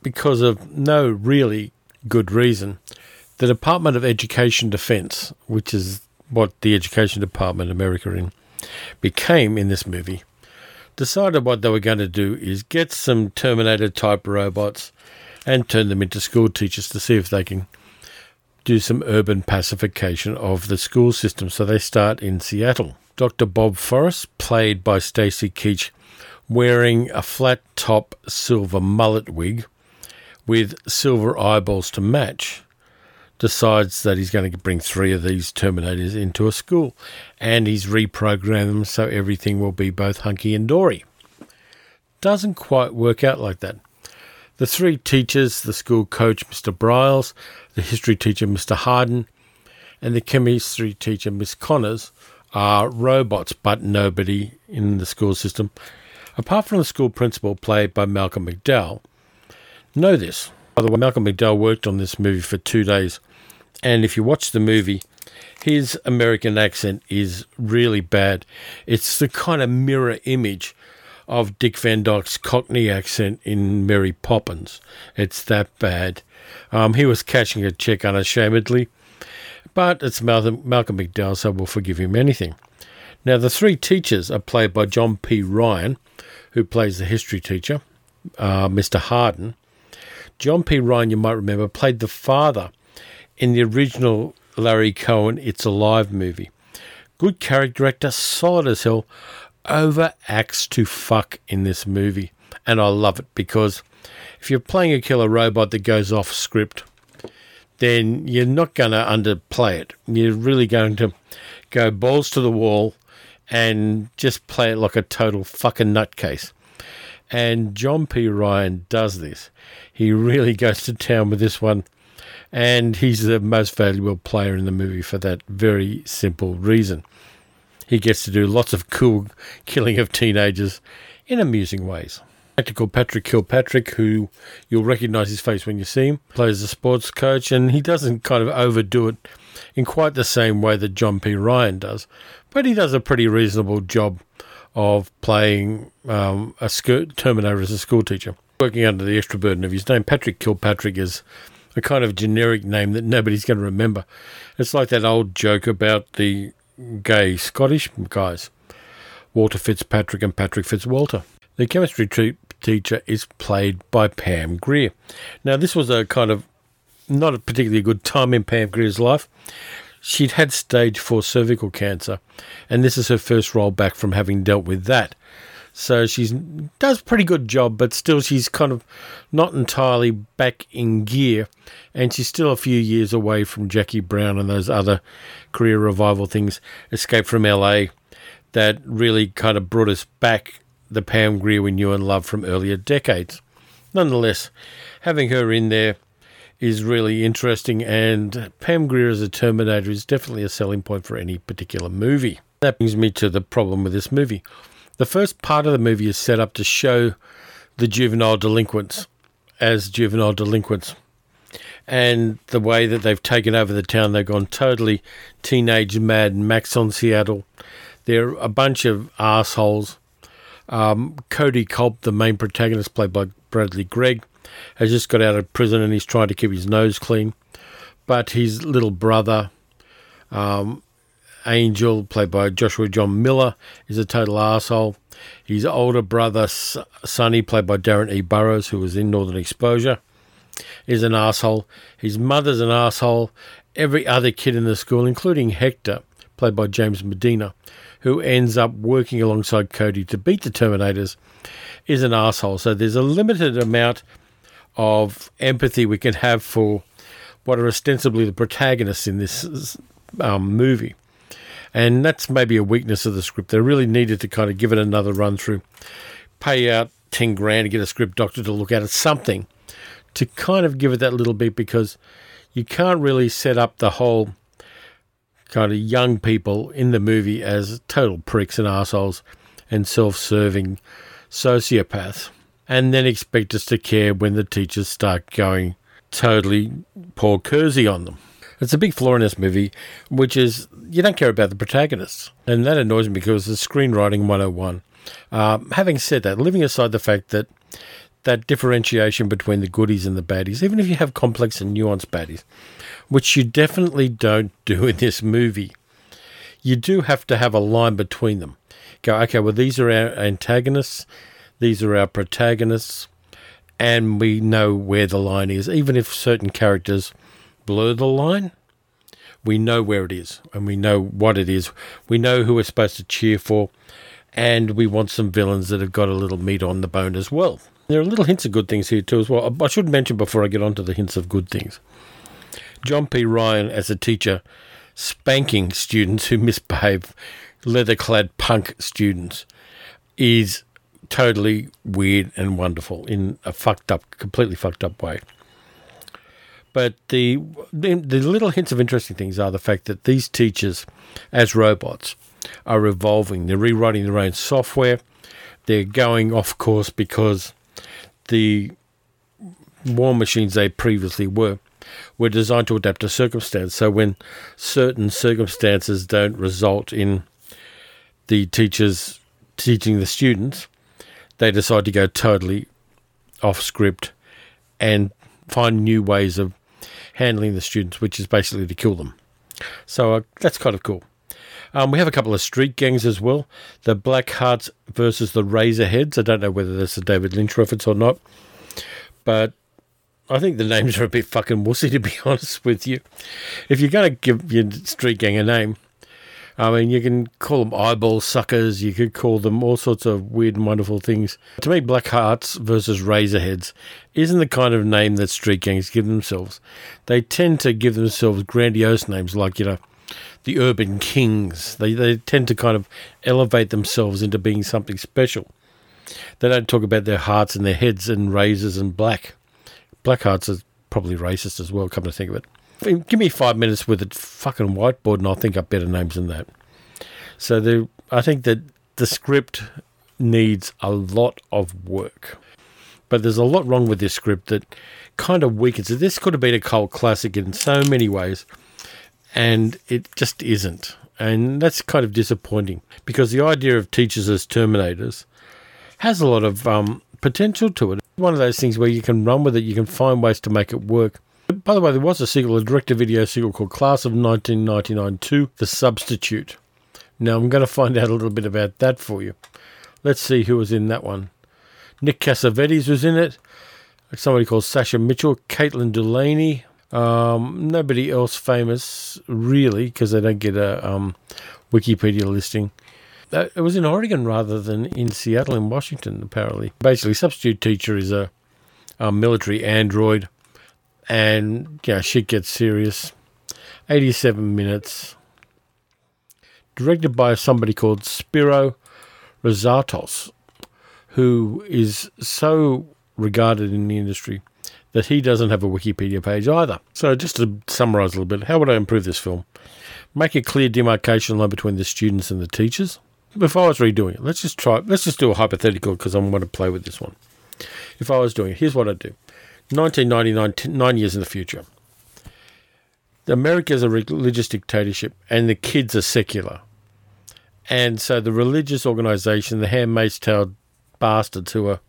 because of no really good reason, the Department of Education Defense, which is what the Education Department of America became in this movie, decided what they were going to do is get some Terminator-type robots and turn them into school teachers to see if they can do some urban pacification of the school system. So they start in Seattle. Dr. Bob Forrest, played by Stacy Keach, wearing a flat-top silver mullet wig with silver eyeballs to match, decides that he's going to bring three of these Terminators into a school, and he's reprogrammed them so everything will be both hunky and dory. Doesn't quite work out like that. The three teachers, the school coach, Mr. Briles, the history teacher, Mr. Harden, and the chemistry teacher, Miss Connors, are robots, but nobody in the school system, apart from the school principal, played by Malcolm McDowell, know this. By the way, Malcolm McDowell worked on this movie for 2 days, and if you watch the movie, his American accent is really bad. It's the kind of mirror image of Dick Van Dyke's Cockney accent in Mary Poppins. It's that bad. He was cashing a check unashamedly, but it's Malcolm McDowell, so we'll forgive him anything. Now, the three teachers are played by John P. Ryan, who plays the history teacher, Mr. Harden. John P. Ryan, you might remember, played the father in the original Larry Cohen It's Alive movie. Good character actor, solid as hell, overacts to fuck in this movie, and I love it, because if you're playing a killer robot that goes off script, then you're not going to underplay it. You're really going to go balls to the wall and just play it like a total fucking nutcase. And John P. Ryan does this. He really goes to town with this one, and he's the most valuable player in the movie for that very simple reason. He gets to do lots of cool killing of teenagers in amusing ways. Practical Patrick Kilpatrick, who you'll recognise his face when you see him, plays a sports coach, and he doesn't kind of overdo it in quite the same way that John P. Ryan does, but he does a pretty reasonable job of playing a Terminator as a school teacher, working under the extra burden of his name. Patrick Kilpatrick is a kind of generic name that nobody's going to remember. It's like that old joke about the gay Scottish guys, Walter Fitzpatrick and Patrick Fitzwalter. The chemistry teacher is played by Pam Grier. Now, this was a kind of not a particularly good time in Pam Grier's life. She'd had stage 4 cervical cancer, and this is her first role back from having dealt with that. So she does a pretty good job, but still she's kind of not entirely back in gear, and she's still a few years away from Jackie Brown and those other career revival things, Escape from LA, that really kind of brought us back the Pam Grier we knew and loved from earlier decades. Nonetheless, having her in there is really interesting, and Pam Grier as a Terminator is definitely a selling point for any particular movie. That brings me to the problem with this movie. The first part of the movie is set up to show the juvenile delinquents as juvenile delinquents, and the way that they've taken over the town, they've gone totally teenage mad max on Seattle. They're a bunch of assholes. Cody Culp, the main protagonist, played by Bradley Gregg, has just got out of prison and he's trying to keep his nose clean. But his little brother, Angel, played by Joshua John Miller, is a total arsehole. His older brother, Sonny, played by Darren E. Burroughs, who was in Northern Exposure, is an arsehole. His mother's an arsehole. Every other kid in the school, including Hector, played by James Medina, who ends up working alongside Cody to beat the Terminators, is an arsehole. So there's a limited amount of empathy we can have for what are ostensibly the protagonists in this movie. And that's maybe a weakness of the script. They really needed to kind of give it another run through, pay out $10,000 to get a script doctor to look at it, something to kind of give it that little bit, because you can't really set up the whole kind of young people in the movie as total pricks and assholes and self-serving sociopaths, and then expect us to care when the teachers start going totally Paul Kersey on them. It's a big flaw in this movie, which is you don't care about the protagonists. And that annoys me because it's screenwriting 101. Having said that, leaving aside the fact that that differentiation between the goodies and the baddies, even if you have complex and nuanced baddies, which you definitely don't do in this movie, you do have to have a line between them. Go, okay, well, these are our antagonists, these are our protagonists, and we know where the line is, even if certain characters blur the line. We know where it is, and we know what it is. We know who we're supposed to cheer for, and we want some villains that have got a little meat on the bone as well. There are little hints of good things here too as well. I should mention before I get on to the hints of good things, John P. Ryan as a teacher spanking students who misbehave, leather-clad punk students, is totally weird and wonderful in a completely fucked up way. But the little hints of interesting things are the fact that these teachers, as robots, are evolving. They're rewriting their own software. They're going off course because the war machines they previously were designed to adapt to circumstance. So when certain circumstances don't result in the teachers teaching the students, they decide to go totally off script and find new ways of handling the students, which is basically to kill them. So that's kind of cool. We have a couple of street gangs as well, the Black Hearts versus the Razorheads. I don't know whether that's a David Lynch reference or not, but I think the names are a bit fucking wussy, to be honest with you. If you're going to give your street gang a name, I mean, you can call them eyeball suckers, you could call them all sorts of weird and wonderful things. To me, Black Hearts versus Razorheads isn't the kind of name that street gangs give themselves. They tend to give themselves grandiose names like, you know, the urban kings. They tend to kind of elevate themselves into being something special. They don't talk about their hearts and their heads and razors and black. Black hearts are probably racist as well, come to think of it. Give me 5 minutes with a fucking whiteboard and I'll think up better names than that. So I think that the script needs a lot of work. But there's a lot wrong with this script that kind of weakens it. This could have been a cult classic in so many ways, and it just isn't. And that's kind of disappointing because the idea of teachers as terminators has a lot of potential to it. One of those things where you can run with it, you can find ways to make it work. By the way, there was a sequel, a direct-to-video sequel called Class of 1999 2, The Substitute. Now, I'm going to find out a little bit about that for you. Let's see who was in that one. Nick Cassavetes was in it. Somebody called Sasha Mitchell, Caitlin Delaney. Nobody else famous, really, because they don't get a Wikipedia listing. It was in Oregon rather than in Seattle and Washington, apparently. Basically, substitute teacher is a military android. And, yeah, shit gets serious. 87 minutes. Directed by somebody called Spiro Rosatos, who is so regarded in the industry that he doesn't have a Wikipedia page either. So just to summarise a little bit, how would I improve this film? Make a clear demarcation line between the students and the teachers. If I was redoing it, let's just do a hypothetical because I want to play with this one. If I was doing it, here's what I'd do. 1999, 9 years in the future. America is a religious dictatorship and the kids are secular. And so the religious organisation, the Handmaid's Tale bastards who are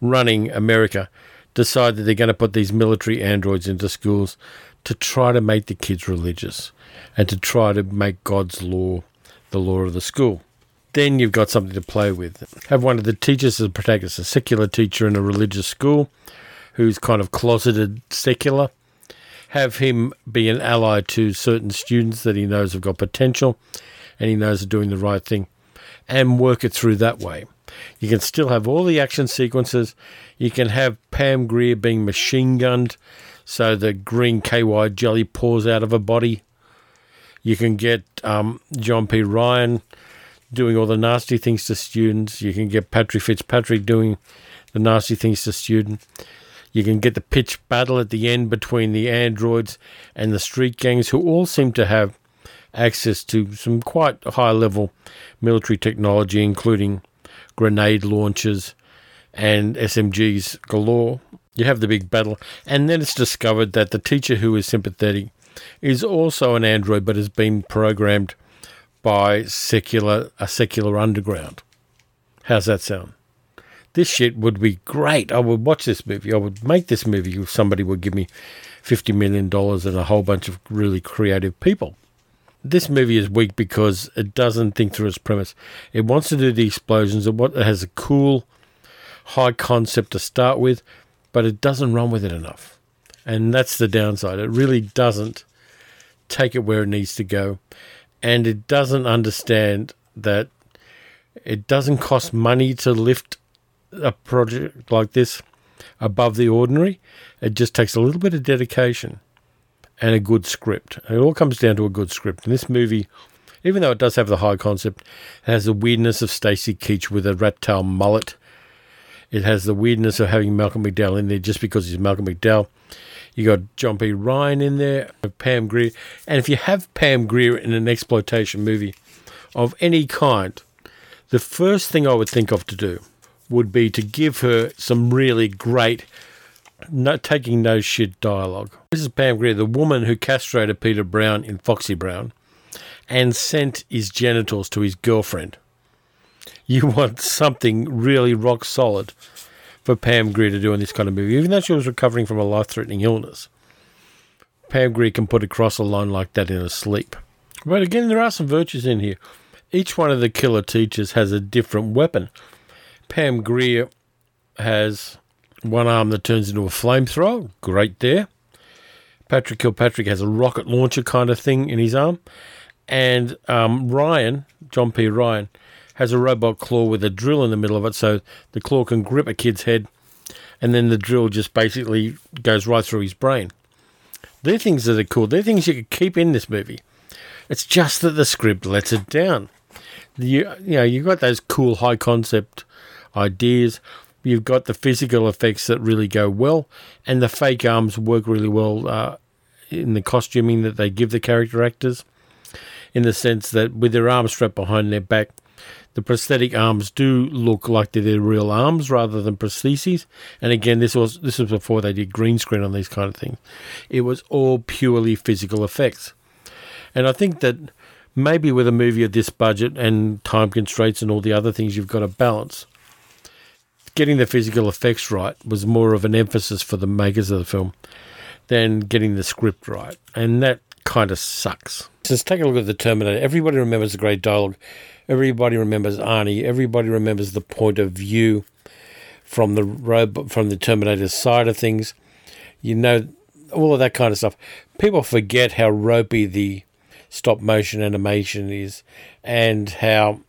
running America, decide that they're going to put these military androids into schools to try to make the kids religious and to try to make God's law the law of the school. Then you've got something to play with. Have one of the teachers as a protagonist, a secular teacher in a religious school who's kind of closeted secular. Have him be an ally to certain students that he knows have got potential and he knows are doing the right thing, and work it through that way. You can still have all the action sequences. You can have Pam Grier being machine gunned so the green KY jelly pours out of her body. You can get John P. Ryan doing all the nasty things to students. You can get Patrick Fitzpatrick doing the nasty things to students. You can get the pitch battle at the end between the androids and the street gangs, who all seem to have access to some quite high-level military technology, including grenade launchers and SMGs galore. You have the big battle, and then it's discovered that the teacher who is sympathetic is also an android but has been programmed by a secular underground. How's that sound? This shit would be great. I would watch this movie. I would make this movie if somebody would give me $50 million and a whole bunch of really creative people. This movie is weak because it doesn't think through its premise. It wants to do the explosions. It has a cool, high concept to start with, but it doesn't run with it enough. And that's the downside. It really doesn't take it where it needs to go. And it doesn't understand that it doesn't cost money to lift a project like this above the ordinary. It just takes a little bit of dedication and a good script. It all comes down to a good script. And this movie, even though it does have the high concept, it has the weirdness of Stacy Keach with a rat tail mullet. It has the weirdness of having Malcolm McDowell in there just because he's Malcolm McDowell. You got John P. Ryan in there, Pam Grier. And if you have Pam Grier in an exploitation movie of any kind, the first thing I would think of to do would be to give her some really great, no, taking no shit dialogue. This is Pam Grier, the woman who castrated Peter Brown in Foxy Brown and sent his genitals to his girlfriend. You want something really rock solid for Pam Grier to do in this kind of movie. Even though she was recovering from a life-threatening illness, Pam Grier can put across a line like that in her sleep. But again, there are some virtues in here. Each one of the killer teachers has a different weapon. Pam Grier has one arm that turns into a flamethrower. Great there. Patrick Kilpatrick has a rocket launcher kind of thing in his arm. And John P. Ryan, has a robot claw with a drill in the middle of it, so the claw can grip a kid's head, and then the drill just basically goes right through his brain. They're things that are cool. They're things you could keep in this movie. It's just that the script lets it down. You know, you've got those cool high concept ideas. You've got the physical effects that really go well, and the fake arms work really well in the costuming that they give the character actors, in the sense that with their arms strapped behind their back, the prosthetic arms do look like they're their real arms rather than prostheses. And again, this was before they did green screen on these kind of things. It was all purely physical effects. And I think that maybe with a movie of this budget and time constraints and all the other things you've got to balance, getting the physical effects right was more of an emphasis for the makers of the film than getting the script right. And that kind of sucks. Just take a look at The Terminator. Everybody remembers the great dialogue. Everybody remembers Arnie. Everybody remembers the point of view from the robot, from the Terminator's side of things. You know, all of that kind of stuff. People forget how ropey the stop-motion animation is and how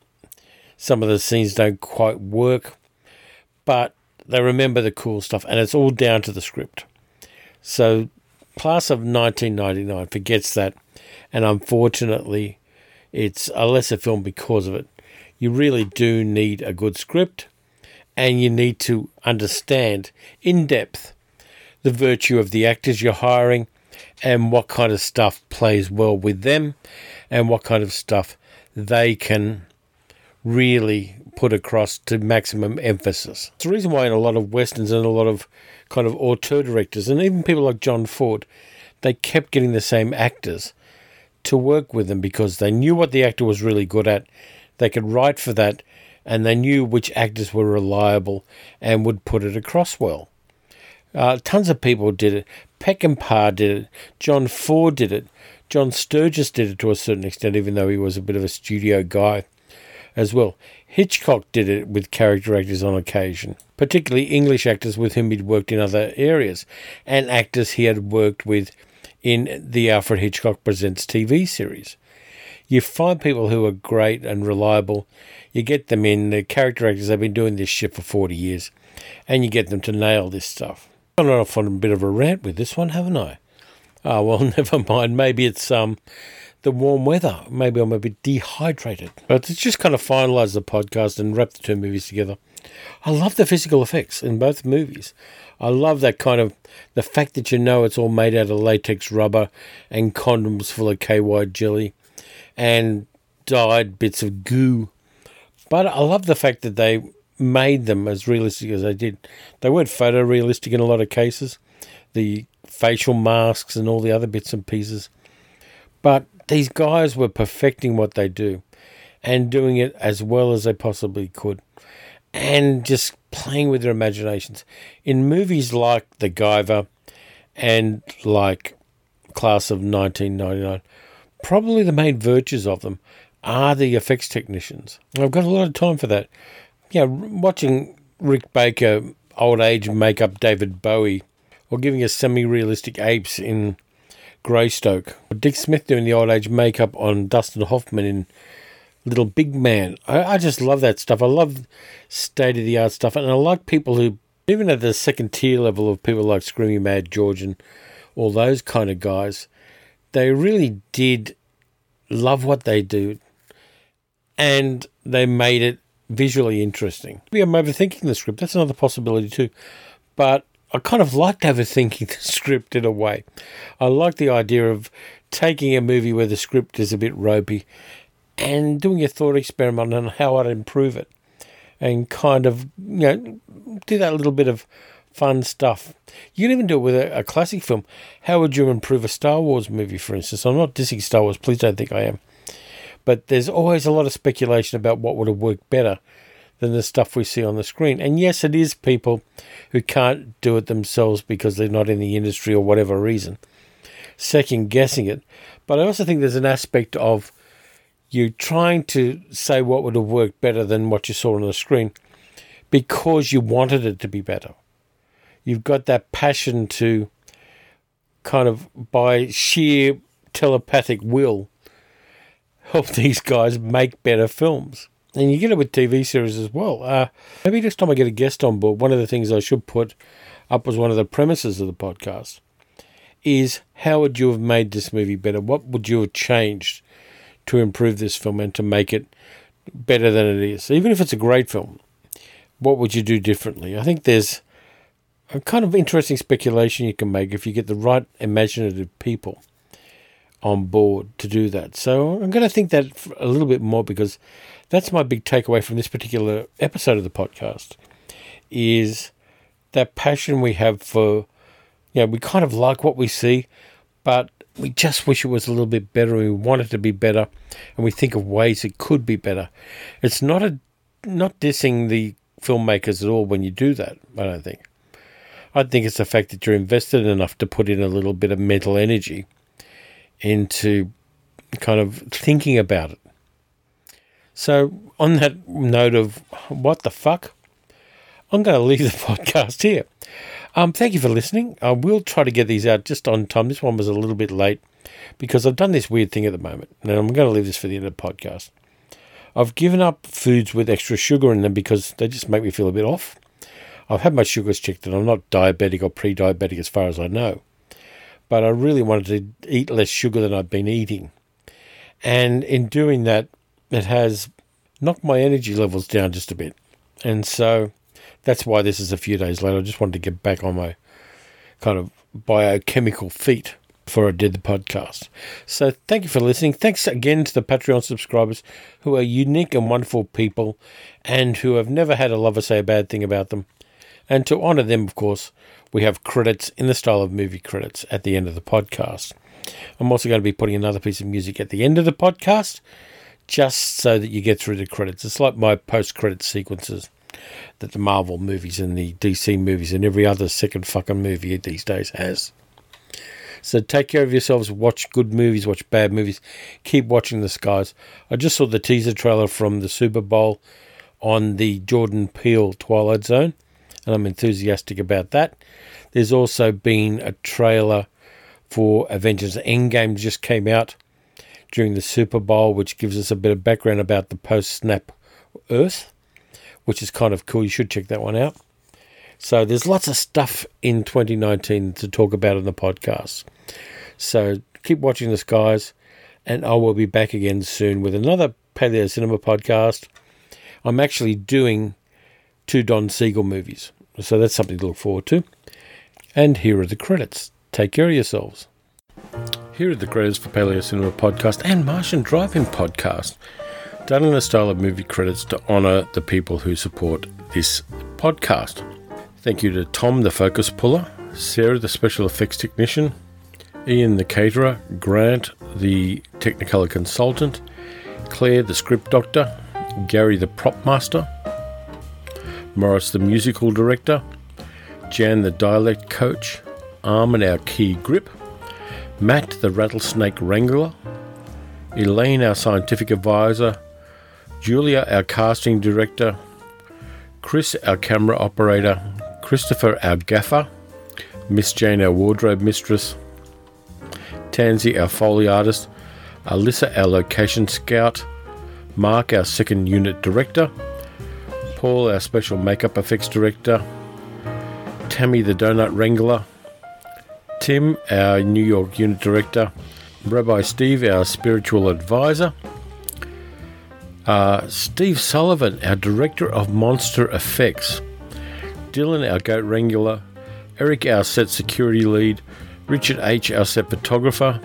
some of the scenes don't quite work, but they remember the cool stuff, and it's all down to the script. So Class of 1999 forgets that, and unfortunately it's a lesser film because of it. You really do need a good script, and you need to understand in depth the virtue of the actors you're hiring and what kind of stuff plays well with them and what kind of stuff they can really put across to maximum emphasis. It's the reason why in a lot of Westerns and a lot of kind of auteur directors and even people like John Ford, they kept getting the same actors to work with them because they knew what the actor was really good at, they could write for that, and they knew which actors were reliable and would put it across well. Tons of people did it. Peckinpah did it. John Ford did it. John Sturges did it to a certain extent, even though he was a bit of a studio guy as well. Hitchcock did it with character actors on occasion, particularly English actors with whom he'd worked in other areas, and actors he had worked with in the Alfred Hitchcock Presents TV series. You find people who are great and reliable, you get them in, the character actors, they've been doing this shit for 40 years, and you get them to nail this stuff. I've gone off on a bit of a rant with this one, haven't I? Oh, well, never mind. Maybe it's the warm weather. Maybe I'm a bit dehydrated. But to just kind of finalise the podcast and wrap the two movies together, I love the physical effects in both movies. I love that kind of, the fact that you know it's all made out of latex rubber and condoms full of KY jelly and dyed bits of goo. But I love the fact that they made them as realistic as they did. They weren't photorealistic in a lot of cases, the facial masks and all the other bits and pieces. But these guys were perfecting what they do and doing it as well as they possibly could and just playing with their imaginations. In movies like The Guyver and like Class of 1999, probably the main virtues of them are the effects technicians. I've got a lot of time for that. Yeah, watching Rick Baker old age make up David Bowie, or giving us semi-realistic apes in Greystoke, or Dick Smith doing the old age makeup on Dustin Hoffman in Little Big Man. I just love that stuff. I love state-of-the-art stuff, and I like people who, even at the second tier level of people like Screaming Mad George and all those kind of guys, they really did love what they do, and they made it visually interesting. Maybe I'm overthinking the script. That's another possibility too. But I kind of liked overthinking the script in a way. I like the idea of taking a movie where the script is a bit ropey and doing a thought experiment on how I'd improve it and kind of, you know, do that little bit of fun stuff. You can even do it with a classic film. How would you improve a Star Wars movie, for instance? I'm not dissing Star Wars. Please don't think I am. But there's always a lot of speculation about what would have worked better than the stuff we see on the screen. And yes, it is people who can't do it themselves because they're not in the industry or whatever reason, second-guessing it. But I also think there's an aspect of you trying to say what would have worked better than what you saw on the screen because you wanted it to be better. You've got that passion to kind of, by sheer telepathic will, help these guys make better films. And you get it with TV series as well. Maybe next time I get a guest on board, one of the things I should put up as one of the premises of the podcast is, how would you have made this movie better? What would you have changed to improve this film and to make it better than it is? Even if it's a great film, what would you do differently? I think there's a kind of interesting speculation you can make if you get the right imaginative people on board to do that. So I'm going to think that a little bit more, because that's my big takeaway from this particular episode of the podcast, is that passion we have for, you know, we kind of like what we see, but we just wish it was a little bit better. We want it to be better, and we think of ways it could be better. It's not dissing the filmmakers at all when you do that, I don't think. I think it's the fact that you're invested enough to put in a little bit of mental energy into kind of thinking about it. So on that note of what the fuck, I'm going to leave the podcast here. Thank you for listening. I will try to get these out just on time. This one was a little bit late because I've done this weird thing at the moment, and I'm going to leave this for the end of the podcast. I've given up foods with extra sugar in them because they just make me feel a bit off. I've had my sugars checked, and I'm not diabetic or pre-diabetic as far as I know. But I really wanted to eat less sugar than I've been eating. And in doing that, it has knocked my energy levels down just a bit. And so that's why this is a few days later. I just wanted to get back on my kind of biochemical feet before I did the podcast. So thank you for listening. Thanks again to the Patreon subscribers, who are unique and wonderful people and who have never had a lover say a bad thing about them. And to honour them, of course, we have credits in the style of movie credits at the end of the podcast. I'm also going to be putting another piece of music at the end of the podcast, just so that you get through the credits. It's like my post-credit sequences that the Marvel movies and the DC movies and every other second fucking movie these days has. So take care of yourselves. Watch good movies. Watch bad movies. Keep watching the skies. I just saw the teaser trailer from the Super Bowl on the Jordan Peele Twilight Zone, and I'm enthusiastic about that. There's also been a trailer for Avengers Endgame just came out during the Super Bowl, which gives us a bit of background about the post-snap Earth, which is kind of cool. You should check that one out. So there's lots of stuff in 2019 to talk about in the podcast. So keep watching the skies, and I will be back again soon with another Paleo Cinema podcast. I'm actually doing 2 Don Siegel movies, so that's something to look forward to. And here are the credits. Take care of yourselves. Here are the credits for Paleo Cinema Podcast and Martian Drive-In Podcast, done in a style of movie credits to honour the people who support this podcast. Thank you to Tom, the focus puller, Sarah, the special effects technician, Ian, the caterer, Grant, the technicolor consultant, Claire, the script doctor, Gary, the prop master, Morris, the musical director, Jan, the dialect coach, Armin, our key grip, Matt, the rattlesnake wrangler, Elaine, our scientific advisor, Julia, our casting director, Chris, our camera operator, Christopher, our gaffer, Miss Jane, our wardrobe mistress, Tansy, our foley artist, Alyssa, our location scout, Mark, our second unit director, Paul, our special makeup effects director, Tammy, the donut wrangler, Tim, our New York unit director, Rabbi Steve, our spiritual advisor, Steve Sullivan, our director of monster effects, Dylan, our goat wrangler, Eric, our set security lead, Richard H, our set photographer,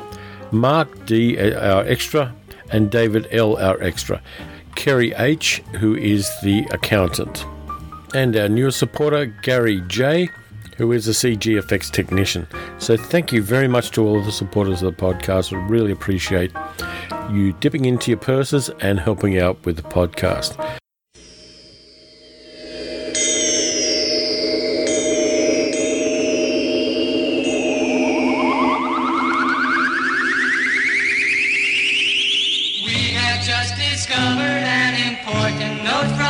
Mark D, our extra, and David L, our extra, Kerry H, who is the accountant, and our newest supporter, Gary J, who is a CG effects technician. So thank you very much to all of the supporters of the podcast. I really appreciate you dipping into your purses and helping out with the podcast.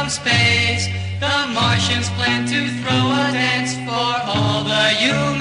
Space, the Martians plan to throw a dance for all the youth.